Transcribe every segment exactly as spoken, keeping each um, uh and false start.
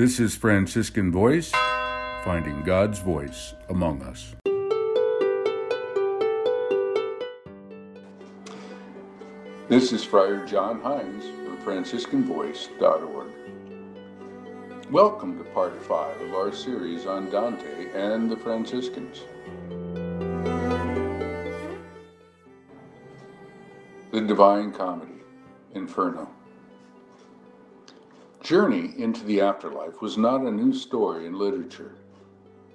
This is Franciscan Voice, finding God's voice among us. This is Friar John Hines from franciscan voice dot org. Welcome to part five of our series on Dante and the Franciscans. The Divine Comedy, Inferno. Journey into the afterlife was not a new story in literature.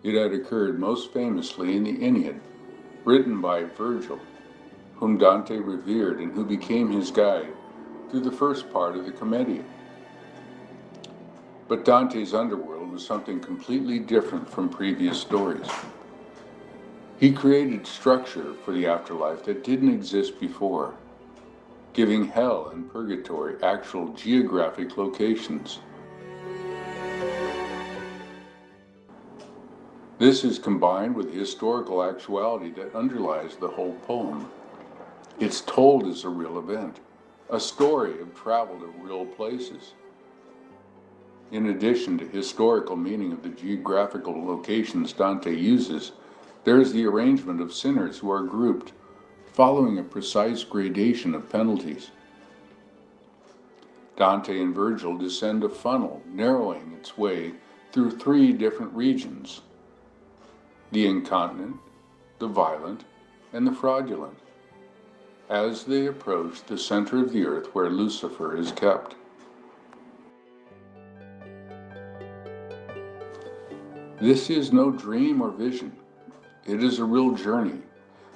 It had occurred most famously in the Aeneid, written by Virgil, whom Dante revered and who became his guide through the first part of the Commedia. But Dante's underworld was something completely different from previous stories. He created structure for the afterlife that didn't exist before, giving Hell and Purgatory actual geographic locations. This is combined with the historical actuality that underlies the whole poem. It's told as a real event, a story of travel to real places. In addition to historical meaning of the geographical locations Dante uses, there is the arrangement of sinners who are grouped, following a precise gradation of penalties. Dante and Virgil descend a funnel, narrowing its way through three different regions: the incontinent, the violent, and the fraudulent, as they approach the center of the earth where Lucifer is kept. This is no dream or vision. It is a real journey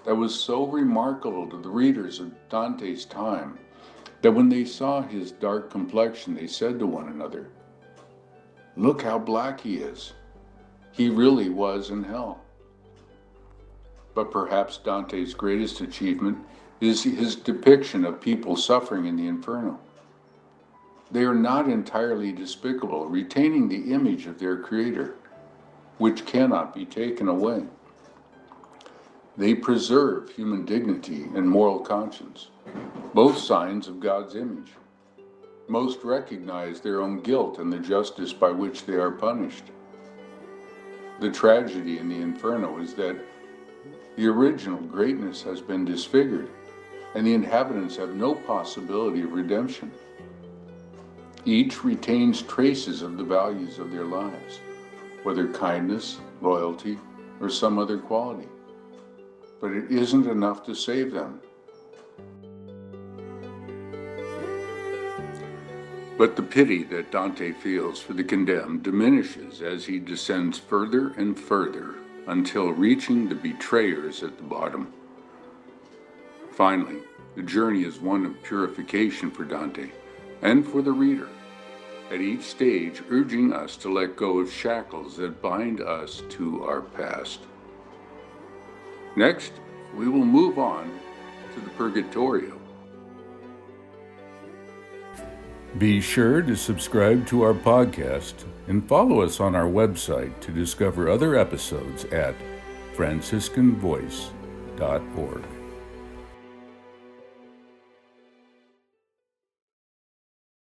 that was so remarkable to the readers of Dante's time that when they saw his dark complexion, they said to one another, "Look how black he is. He really was in hell." But perhaps Dante's greatest achievement is his depiction of people suffering in the Inferno. They are not entirely despicable, retaining the image of their Creator, which cannot be taken away. They preserve human dignity and moral conscience, both signs of God's image. Most recognize their own guilt and the justice by which they are punished. The tragedy in the Inferno is that the original greatness has been disfigured, and the inhabitants have no possibility of redemption. Each retains traces of the values of their lives, whether kindness, loyalty, or some other quality. But it isn't enough to save them. But the pity that Dante feels for the condemned diminishes as he descends further and further until reaching the betrayers at the bottom. Finally, the journey is one of purification for Dante and for the reader, at each stage urging us to let go of shackles that bind us to our past. Next, we will move on to the Purgatorio. Be sure to subscribe to our podcast and follow us on our website to discover other episodes at franciscan voice dot org.